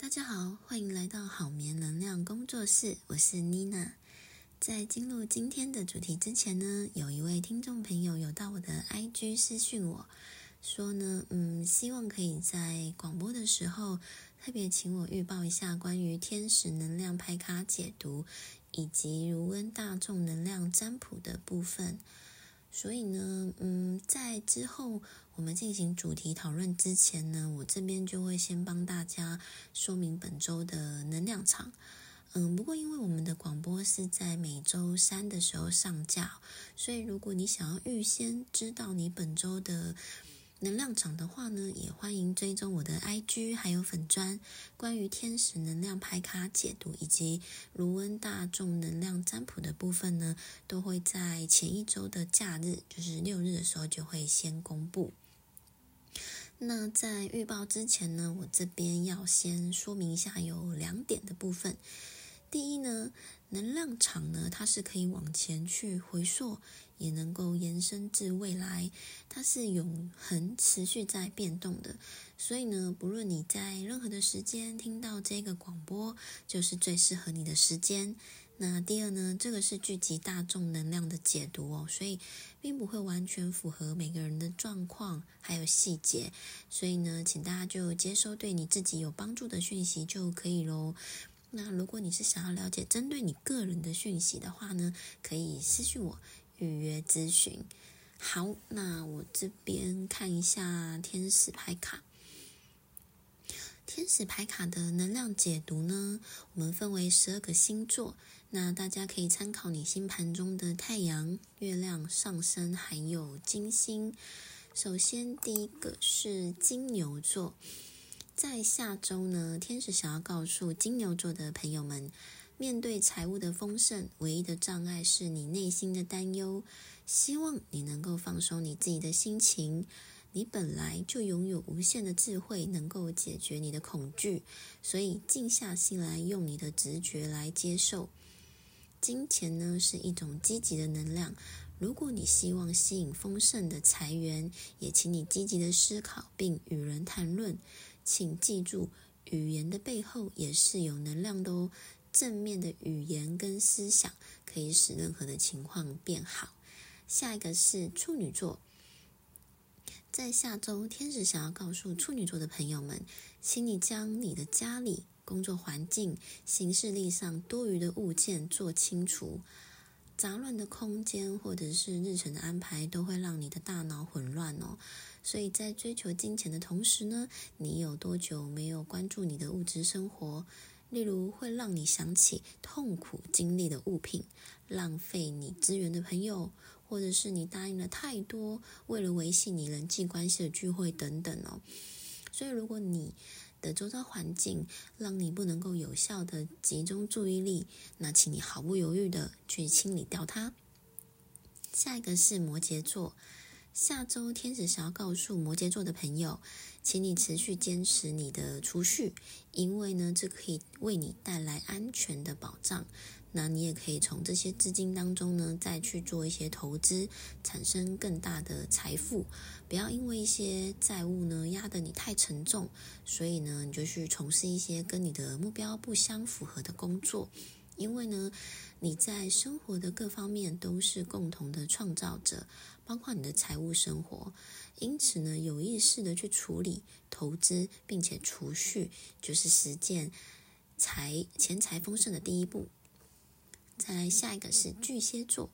大家好，欢迎来到好眠能量工作室，我是 Nina。 在进入今天的主题之前呢，有一位听众朋友有到我的 IG 私讯我说呢，希望可以在广播的时候特别请我预报一下关于天使能量牌卡解读以及如恩大众能量占卜的部分。所以呢，在之后我们进行主题讨论之前呢，我这边就会先帮大家说明本周的能量场。不过因为我们的广播是在每周三的时候上架，所以如果你想要预先知道你本周的能量场的话呢，也欢迎追踪我的 IG 还有粉专，关于天使能量牌卡解读以及卢恩大众能量占卜的部分呢，都会在前一周的假日，就是6日的时候就会先公布。那在预报之前呢，我这边要先说明一下有2点的部分。第一呢，能量场呢，它是可以往前去回溯，也能够延伸至未来，它是永恒持续在变动的。所以呢，不论你在任何的时间听到这个广播，就是最适合你的时间。那第二呢，这个是聚集大众能量的解读哦，所以并不会完全符合每个人的状况还有细节，所以呢，请大家就接收对你自己有帮助的讯息就可以咯。那如果你是想要了解针对你个人的讯息的话呢，可以私讯我预约咨询。好，那我这边看一下天使牌卡。天使牌卡的能量解读呢，我们分为12个星座，那大家可以参考你星盘中的太阳、月亮、上升还有金星。首先第一个是金牛座。在下周呢，天使想要告诉金牛座的朋友们，面对财务的丰盛，唯一的障碍是你内心的担忧。希望你能够放松你自己的心情，你本来就拥有无限的智慧，能够解决你的恐惧，所以静下心来，用你的直觉来接受。金钱呢，是一种积极的能量，如果你希望吸引丰盛的财源，也请你积极的思考并与人谈论。请记住，语言的背后也是有能量的哦。正面的语言跟思想可以使任何的情况变好。下一个是处女座。在下周，天使想要告诉处女座的朋友们，请你将你的家里、工作环境、行事历上多余的物件做清除。杂乱的空间或者是日程的安排都会让你的大脑混乱哦，所以在追求金钱的同时呢，你有多久没有关注你的物质生活？例如会让你想起痛苦经历的物品，浪费你资源的朋友，或者是你答应了太多为了维系你人际关系的聚会等等哦。所以如果你的周遭环境让你不能够有效的集中注意力，那请你毫不犹豫的去清理掉它。下一个是摩羯座。下周天使想要告诉摩羯座的朋友，请你持续坚持你的储蓄，因为呢，这可以为你带来安全的保障。那你也可以从这些资金当中呢，再去做一些投资，产生更大的财富。不要因为一些债务呢压得你太沉重，所以呢，你就去从事一些跟你的目标不相符合的工作。因为呢，你在生活的各方面都是共同的创造者，包括你的财务生活。因此呢，有意识的去处理、投资并且储蓄，就是实践钱财丰盛的第一步。再来，下一个是巨蟹座。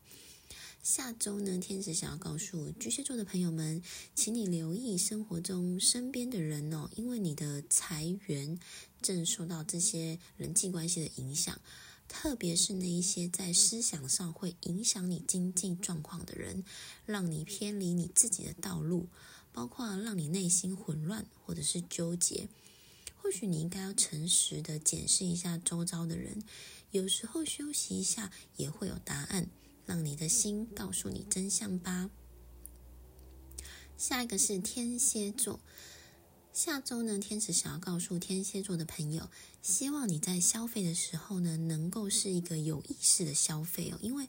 下周呢，天使想要告诉巨蟹座的朋友们，请你留意生活中身边的人哦，因为你的财源正受到这些人际关系的影响，特别是那一些在思想上会影响你经济状况的人，让你偏离你自己的道路，包括让你内心混乱或者是纠结。或许你应该要诚实的检视一下周遭的人，有时候休息一下也会有答案，让你的心告诉你真相吧。下一个是天蝎座。下周呢，天使想要告诉天蝎座的朋友，希望你在消费的时候呢，能够是一个有意识的消费哦，因为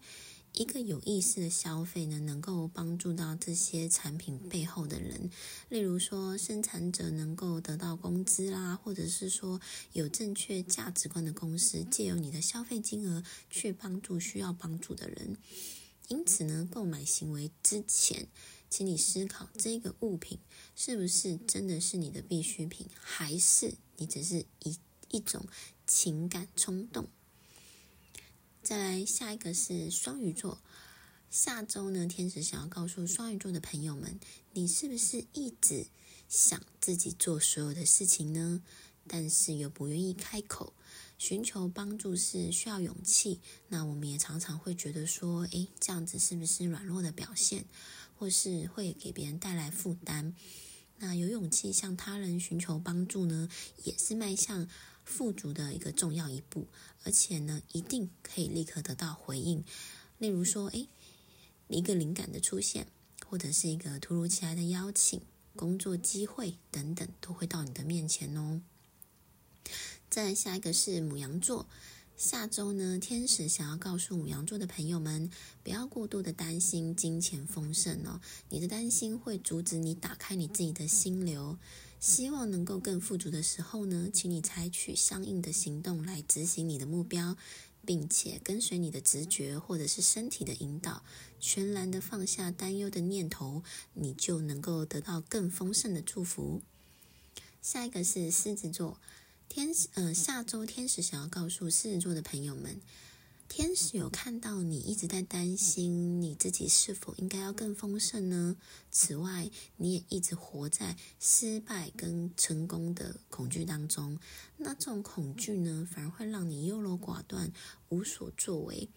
一个有意识的消费呢，能够帮助到这些产品背后的人，例如说生产者能够得到工资啦，或者是说有正确价值观的公司，借由你的消费金额去帮助需要帮助的人。因此呢，购买行为之前，请你思考这个物品是不是真的是你的必需品，还是你只是一种情感冲动。再来下一个是双鱼座，下周呢，天使想要告诉双鱼座的朋友们，你是不是一直想自己做所有的事情呢？但是又不愿意开口，寻求帮助是需要勇气。那我们也常常会觉得说，这样子是不是软弱的表现，或是会给别人带来负担？那有勇气向他人寻求帮助呢，也是迈向富足的一个重要一步，而且呢，一定可以立刻得到回应。例如说，一个灵感的出现，或者是一个突如其来的邀请、工作机会等等，都会到你的面前哦。再来下一个是牡羊座，下周呢，天使想要告诉牡羊座的朋友们，不要过度的担心金钱丰盛哦，你的担心会阻止你打开你自己的心流。希望能够更富足的时候呢，请你采取相应的行动来执行你的目标，并且跟随你的直觉或者是身体的引导，全然的放下担忧的念头，你就能够得到更丰盛的祝福。下一个是狮子座，下周天使想要告诉狮子座的朋友们，天使有看到你一直在担心你自己是否应该要更丰盛呢？此外，你也一直活在失败跟成功的恐惧当中，那这种恐惧呢，反而会让你优柔寡断，无所作为。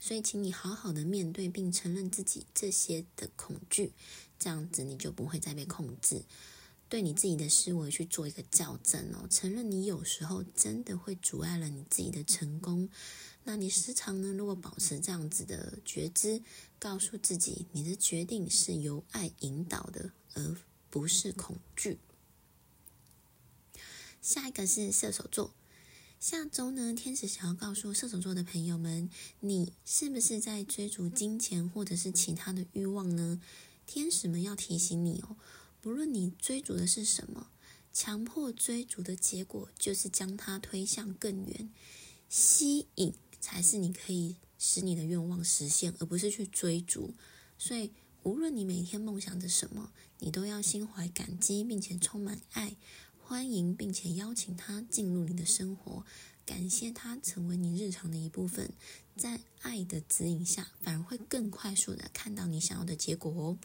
所以请你好好的面对并承认自己这些的恐惧，这样子你就不会再被控制，对你自己的思维去做一个校正哦，承认你有时候真的会阻碍了你自己的成功。那你时常呢，如果保持这样子的觉知，告诉自己你的决定是由爱引导的，而不是恐惧。下一个是射手座，下周呢，天使想要告诉射手座的朋友们，你是不是在追逐金钱或者是其他的欲望呢？天使们要提醒你哦，无论你追逐的是什么，强迫追逐的结果就是将它推向更远，吸引才是你可以使你的愿望实现，而不是去追逐。所以无论你每天梦想着什么，你都要心怀感激，并且充满爱，欢迎并且邀请它进入你的生活，感谢它成为你日常的一部分，在爱的指引下，反而会更快速的看到你想要的结果哦。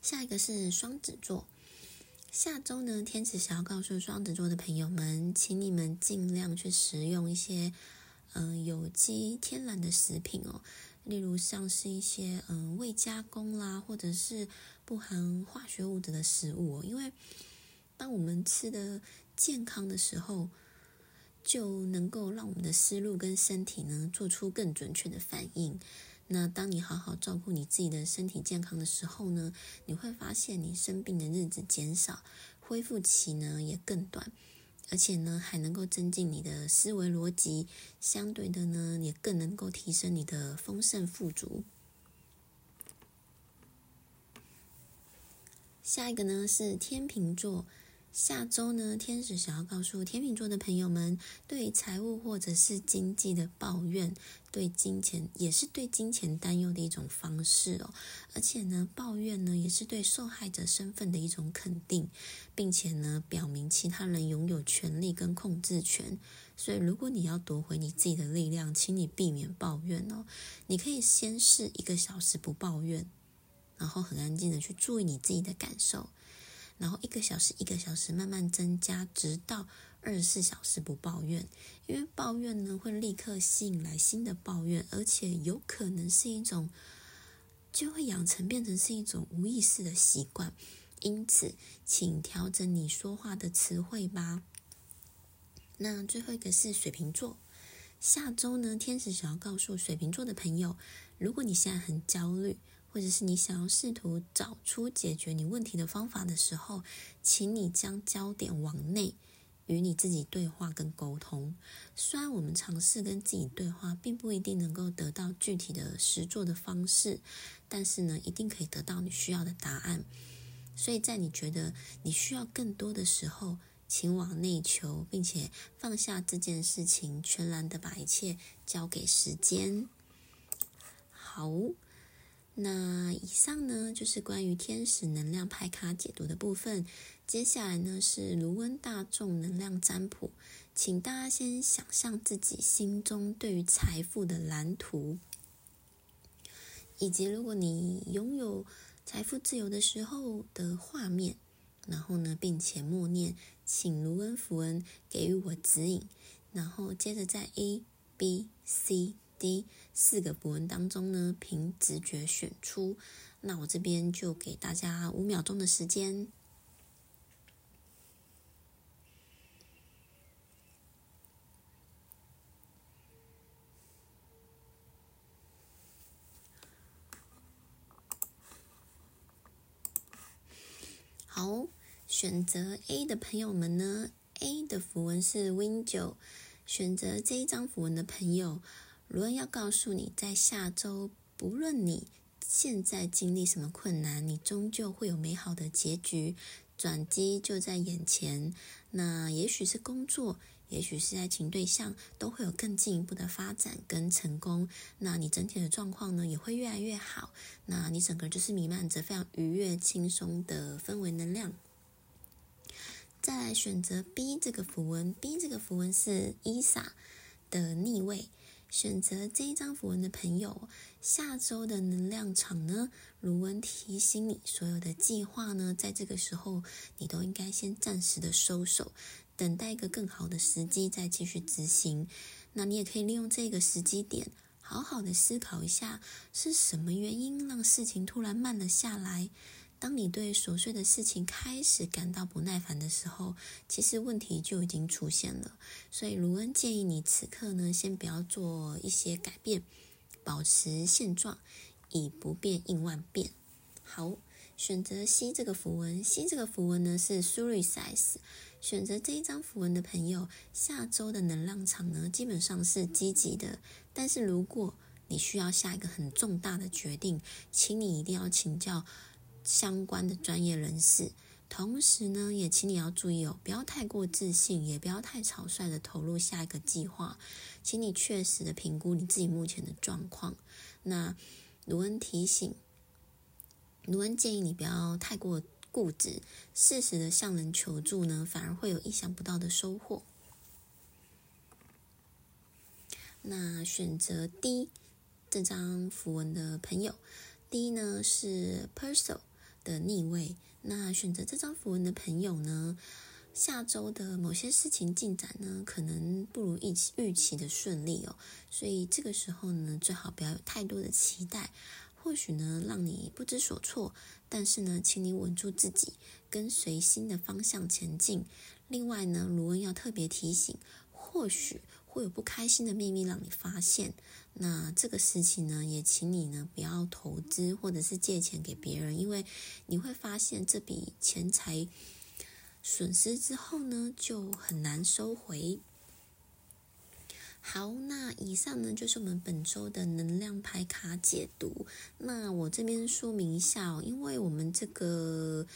下一个是双子座，下周呢，天使想要告诉双子座的朋友们，请你们尽量去食用一些有机天然的食品哦，例如像是一些未加工啦，或者是不含化学物质的食物哦，因为当我们吃的健康的时候，就能够让我们的思路跟身体呢做出更准确的反应。那当你好好照顾你自己的身体健康的时候呢，你会发现你生病的日子减少，恢复期呢也更短，而且呢还能够增进你的思维逻辑，相对的呢也更能够提升你的丰盛富足。下一个呢是天秤座，下周呢，天使想要告诉天秤座的朋友们，对于财务或者是经济的抱怨，对金钱担忧的一种方式哦。而且呢，抱怨呢也是对受害者身份的一种肯定，并且呢，表明其他人拥有权利跟控制权。所以，如果你要夺回你自己的力量，请你避免抱怨哦。你可以先试1个小时不抱怨，然后很安静的去注意你自己的感受。然后1个小时慢慢增加，直到24小时不抱怨，因为抱怨呢会立刻吸引来新的抱怨，而且有可能是一种就会变成是一种无意识的习惯，因此请调整你说话的词汇吧。那最后一个是水瓶座，下周呢，天使想要告诉水瓶座的朋友，如果你现在很焦虑，或者是你想要试图找出解决你问题的方法的时候，请你将焦点往内，与你自己对话跟沟通。虽然我们尝试跟自己对话并不一定能够得到具体的实作的方式，但是呢一定可以得到你需要的答案。所以在你觉得你需要更多的时候，请往内求，并且放下这件事情，全然的把一切交给时间。好，那以上呢就是关于天使能量牌卡解读的部分。接下来呢是卢恩大众能量占卜，请大家先想象自己心中对于财富的蓝图，以及如果你拥有财富自由的时候的画面。然后呢，并且默念，请卢恩符文给予我指引。然后接着在 A、B、C、D 四个符文当中呢，凭直觉选出。那我这边就给大家5秒钟的时间。好。选择 A 的朋友们呢 ，A 的符文是 Win9。选择这一张符文的朋友，卢恩要告诉你，在下周，不论你现在经历什么困难，你终究会有美好的结局，转机就在眼前。那也许是工作，也许是爱情对象，都会有更进一步的发展跟成功。那你整体的状况呢，也会越来越好。那你整个就是弥漫着非常愉悦、轻松的氛围能量。再来选择 B 这个符文 ，B 这个符文是伊莎的逆位。选择这一张符文的朋友，下周的能量场呢，卢恩提醒你，所有的计划呢，在这个时候你都应该先暂时的收手，等待一个更好的时机再继续执行。那你也可以利用这个时机点，好好的思考一下，是什么原因让事情突然慢了下来。当你对琐碎的事情开始感到不耐烦的时候，其实问题就已经出现了。所以卢恩建议你此刻呢，先不要做一些改变，保持现状，以不变应万变。好，选择 C 这个符文 ，C 这个符文呢是 Suicide。选择这一张符文的朋友，下周的能量场呢基本上是积极的，但是如果你需要下一个很重大的决定，请你一定要请教相关的专业人士，同时呢，也请你要注意哦，不要太过自信，也不要太草率的投入下一个计划，请你确实的评估你自己目前的状况。那卢恩建议你不要太过固执，适时的向人求助呢，反而会有意想不到的收获。那选择 D 这张符文的朋友 ，D 呢是 Perso。的逆位，那选择这张符文的朋友呢，下周的某些事情进展呢，可能不如预期的顺利哦，所以这个时候呢，最好不要有太多的期待，或许呢，让你不知所措，但是呢，请你稳住自己，跟随新的方向前进。另外呢，卢恩要特别提醒，或许会有不开心的秘密让你发现，那这个事情呢，也请你呢不要投资或者是借钱给别人，因为你会发现这笔钱财损失之后呢，就很难收回。好，那以上呢就是我们本周的能量牌卡解读。那我这边说明一下哦，因为我们这个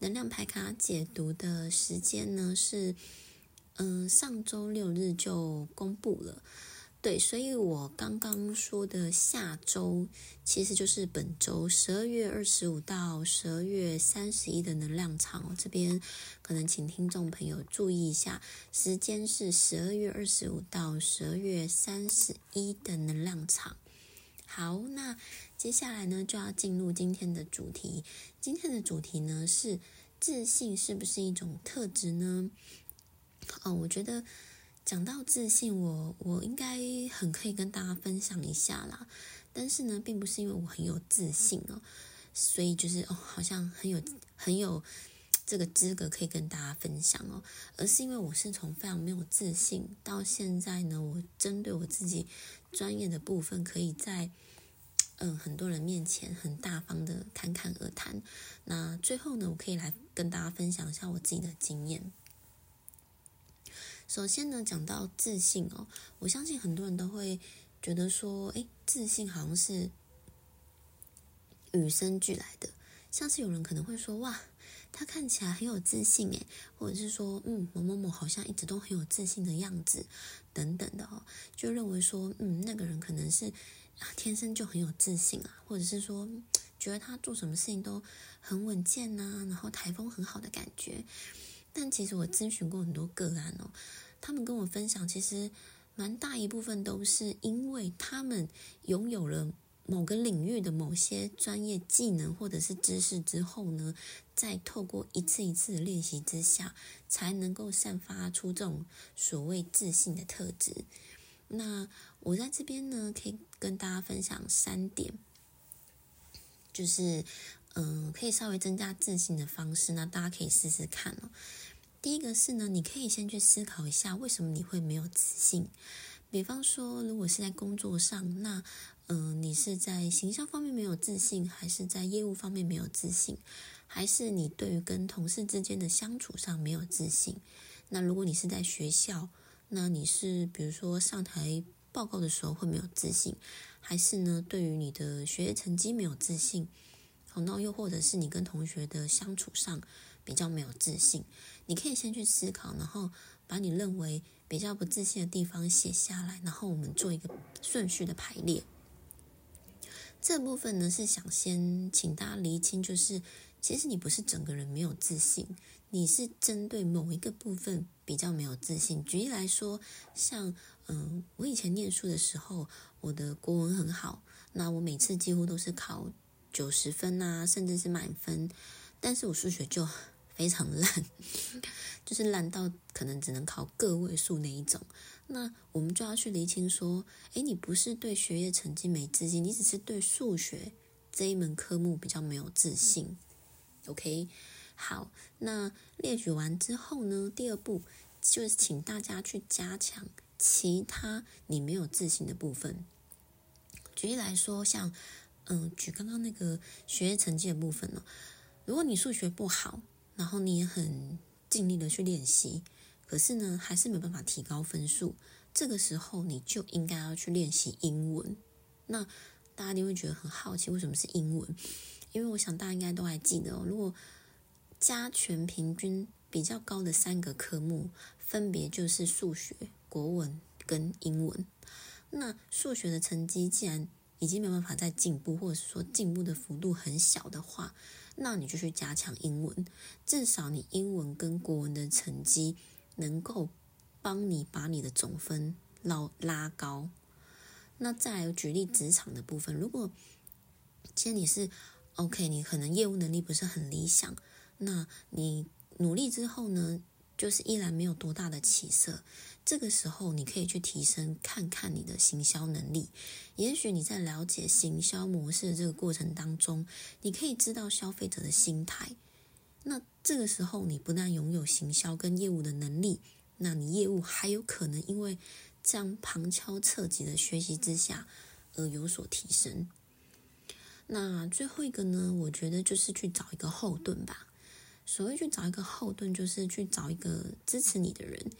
能量牌卡解读的时间呢是，上周6日就公布了。对，所以我刚刚说的下周其实就是本周12月25到12月31的能量场，这边可能请听众朋友注意一下，时间是12月25到12月31的能量场。好，那接下来呢就要进入今天的主题。今天的主题呢是自信是不是一种特质呢？我觉得讲到自信，我应该很可以跟大家分享一下啦。但是呢，并不是因为我很有自信哦，所以就是好像很有这个资格可以跟大家分享哦，而是因为我是从非常没有自信到现在呢，我针对我自己专业的部分，可以在很多人面前很大方的侃侃而谈。那最后呢，我可以来跟大家分享一下我自己的经验。首先呢，讲到自信哦，我相信很多人都会觉得说，自信好像是与生俱来的。像是有人可能会说，哇，他看起来很有自信耶，或者是说，某某某好像一直都很有自信的样子，等等的哦，就认为说，那个人可能是天生就很有自信啊，或者是说，觉得他做什么事情都很稳健啊，然后台风很好的感觉。但其实我咨询过很多个案哦，他们跟我分享，其实蛮大一部分都是因为他们拥有了某个领域的某些专业技能或者是知识之后呢，再透过一次一次的练习之下，才能够散发出这种所谓自信的特质。那我在这边呢，可以跟大家分享3点，就是可以稍微增加自信的方式，那大家可以试试看哦。第一个是呢，你可以先去思考一下，为什么你会没有自信？比方说，如果是在工作上，那你是在行销方面没有自信，还是在业务方面没有自信，还是你对于跟同事之间的相处上没有自信？那如果你是在学校，那你是比如说上台报告的时候会没有自信，还是呢对于你的学业成绩没有自信？好，那又或者是你跟同学的相处上比较没有自信，你可以先去思考，然后把你认为比较不自信的地方写下来，然后我们做一个顺序的排列。这部分呢，是想先请大家厘清，就是其实你不是整个人没有自信，你是针对某一个部分比较没有自信。举例来说，像我以前念书的时候，我的国文很好，那我每次几乎都是考90分啊，甚至是满分，但是我数学就非常烂，就是烂到可能只能考个位数那一种。那我们就要去厘清说，你不是对学业成绩没自信，你只是对数学这一门科目比较没有自信。OK， 好，那列举完之后呢，第二步就是请大家去加强其他你没有自信的部分。举例来说，像举刚刚那个学业成绩的部分呢，如果你数学不好，然后你也很尽力的去练习，可是呢，还是没办法提高分数。这个时候，你就应该要去练习英文。那大家一定会觉得很好奇，为什么是英文？因为我想大家应该都还记得哦，如果加权平均比较高的3个科目，分别就是数学、国文跟英文。那数学的成绩既然已经没有办法再进步，或者是说进步的幅度很小的话，那你就去加强英文，至少你英文跟国文的成绩能够帮你把你的总分拉高。那再来举例职场的部分，如果今天你是 OK， 你可能业务能力不是很理想，那你努力之后呢，就是依然没有多大的起色，这个时候你可以去提升看看你的行销能力。也许你在了解行销模式的这个过程当中，你可以知道消费者的心态，那这个时候你不但拥有行销跟业务的能力，那你业务还有可能因为这样旁敲侧击的学习之下而有所提升。那最后一个呢，我觉得就是去找一个后盾吧。所谓去找一个后盾，就是去找一个支持你的人，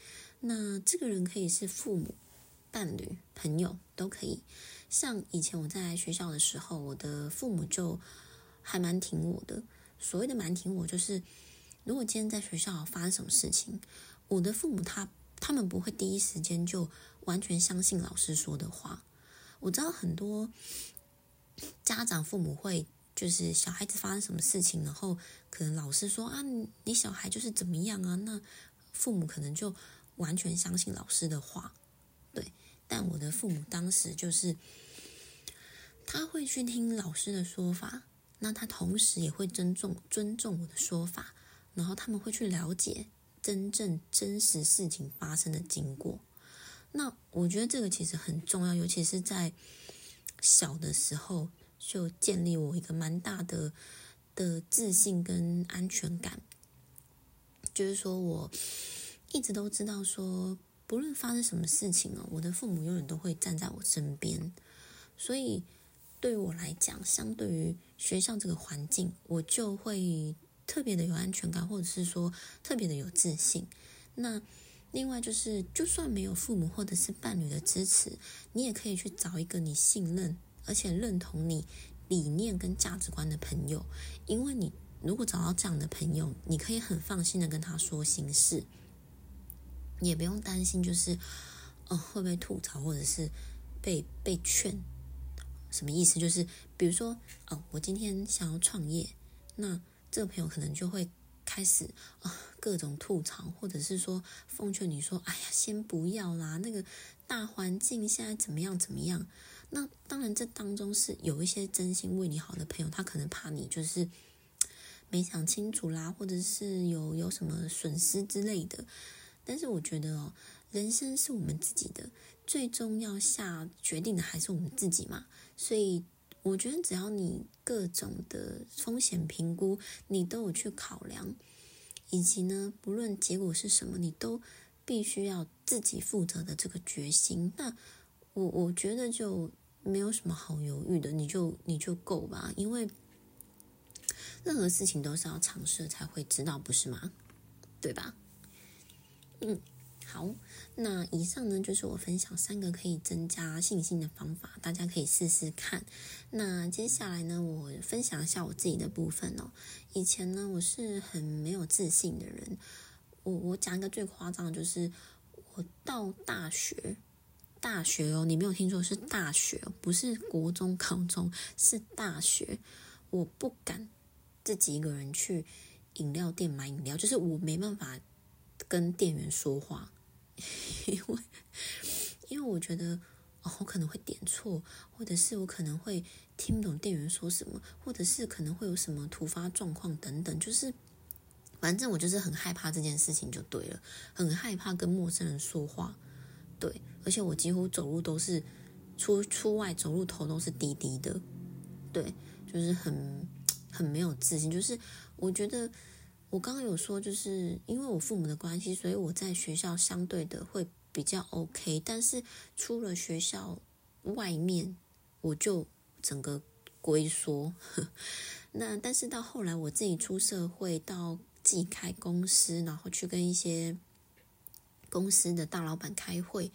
那这个人可以是父母、伴侣、朋友都可以。像以前我在学校的时候，我的父母就还蛮挺我的。所谓的蛮挺我，就是如果今天在学校发生什么事情，我的父母他们不会第一时间就完全相信老师说的话。我知道很多家长父母会就是小孩子发生什么事情，然后可能老师说啊，你小孩就是怎么样啊，那父母可能就完全相信老师的话，对。但我的父母当时就是他会去听老师的说法，那他同时也会尊重我的说法，然后他们会去了解真正真实事情发生的经过。那我觉得这个其实很重要，尤其是在小的时候就建立我一个蛮大的自信跟安全感。就是说我一直都知道说，不论发生什么事情哦，我的父母永远都会站在我身边。所以对于我来讲，相对于学校这个环境，我就会特别的有安全感，或者是说特别的有自信。那另外就是，就算没有父母或者是伴侣的支持，你也可以去找一个你信任而且认同你理念跟价值观的朋友，因为你如果找到这样的朋友，你可以很放心的跟他说心事，你也不用担心就是会不会吐槽或者是被劝。什么意思？就是比如说我今天想要创业，那这个朋友可能就会开始各种吐槽，或者是说奉劝你说，哎呀，先不要啦，那个大环境现在怎么样怎么样。那当然这当中是有一些真心为你好的朋友，他可能怕你就是没想清楚啦，或者是有什么损失之类的。但是我觉得人生是我们自己的，最终要下决定的还是我们自己嘛。所以我觉得只要你各种的风险评估你都有去考量，以及呢不论结果是什么，你都必须要自己负责的这个决心，那我觉得就没有什么好犹豫的，你就够吧，因为任何事情都是要尝试才会知道，不是吗？对吧？好，那以上呢就是我分享3个可以增加信心的方法，大家可以试试看。那接下来呢，我分享一下我自己的部分哦。以前呢，我是很没有自信的人，我讲一个最夸张的，就是我到大学哦，你没有听错，是大学哦，不是国中、高中，是大学，我不敢自己一个人去饮料店买饮料，就是我没办法跟店员说话，因为我觉得我可能会点错，或者是我可能会听不懂店员说什么，或者是可能会有什么突发状况等等，就是反正我就是很害怕这件事情就对了，很害怕跟陌生人说话。对，而且我几乎走路都是出外走路头都是低低的。对，就是很没有自信，就是我觉得我刚刚有说，就是因为我父母的关系，所以我在学校相对的会比较 OK， 但是出了学校外面，我就整个龟缩。那但是到后来我自己出社会，到自己开公司，然后去跟一些公司的大老板开会，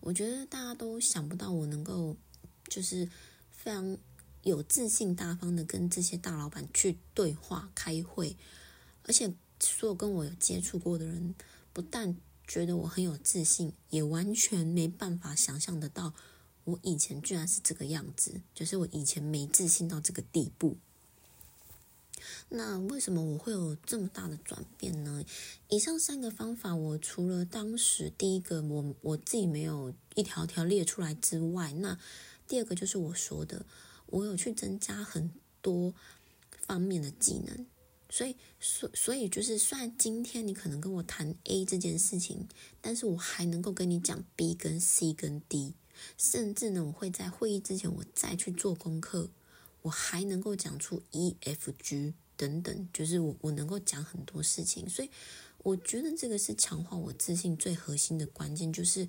我觉得大家都想不到我能够就是非常有自信大方的跟这些大老板去对话开会。而且所有跟我有接触过的人不但觉得我很有自信，也完全没办法想象得到我以前居然是这个样子，就是我以前没自信到这个地步。那为什么我会有这么大的转变呢？以上3个方法，我除了当时第一个我自己没有一条条列出来之外，那第2个就是我说的，我有去增加很多方面的技能。所以就是虽然今天你可能跟我谈 A 这件事情，但是我还能够跟你讲 B 跟 C 跟 D， 甚至呢我会在会议之前我再去做功课，我还能够讲出 E、F、G 等等，就是我能够讲很多事情。所以我觉得这个是强化我自信最核心的关键，就是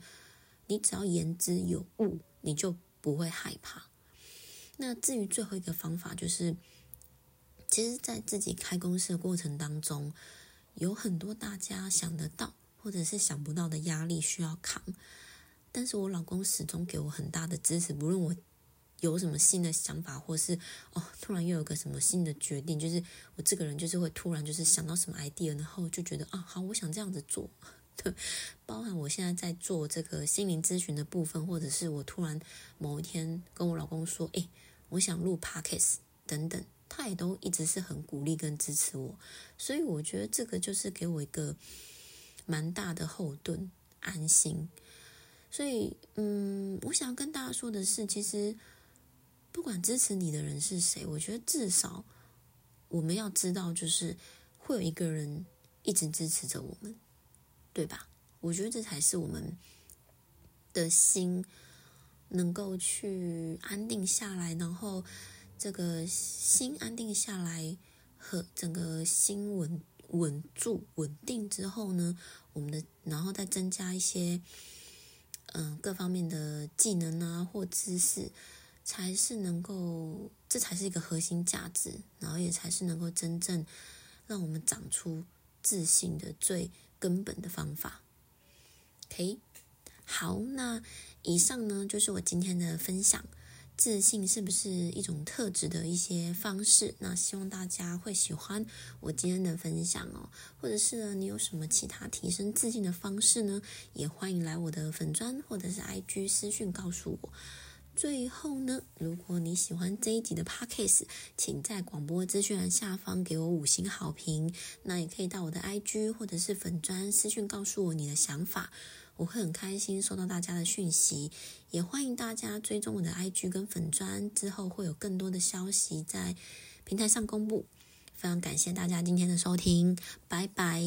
你只要言之有物，你就不会害怕。那至于最后一个方法，就是其实在自己开公司的过程当中，有很多大家想得到或者是想不到的压力需要扛，但是我老公始终给我很大的支持，不论我有什么新的想法，或是突然又有个什么新的决定，就是我这个人就是会突然就是想到什么 idea， 然后就觉得好，我想这样子做。对，包含我现在在做这个心灵咨询的部分，或者是我突然某一天跟我老公说我想录 podcast 等等，他也都一直是很鼓励跟支持我，所以我觉得这个就是给我一个蛮大的后盾，安心。所以我想跟大家说的是，其实不管支持你的人是谁，我觉得至少我们要知道，就是会有一个人一直支持着我们，对吧？我觉得这才是我们的心能够去安定下来，然后这个心安定下来和整个心稳定之后呢，我们的然后再增加一些各方面的技能啊或知识，才是能够，这才是一个核心价值，然后也才是能够真正让我们长出自信的最根本的方法。OK， 好，那以上呢就是我今天的分享，自信是不是一种特质的一些方式，那希望大家会喜欢我今天的分享哦，或者是呢你有什么其他提升自信的方式呢，也欢迎来我的粉专或者是 IG 私讯告诉我。最后呢，如果你喜欢这一集的 podcast， 请在广播资讯栏下方给我5星好评，那也可以到我的 IG 或者是粉专私讯告诉我你的想法，我会很开心收到大家的讯息，也欢迎大家追踪我的 IG 跟粉专，之后会有更多的消息在平台上公布。非常感谢大家今天的收听，拜拜。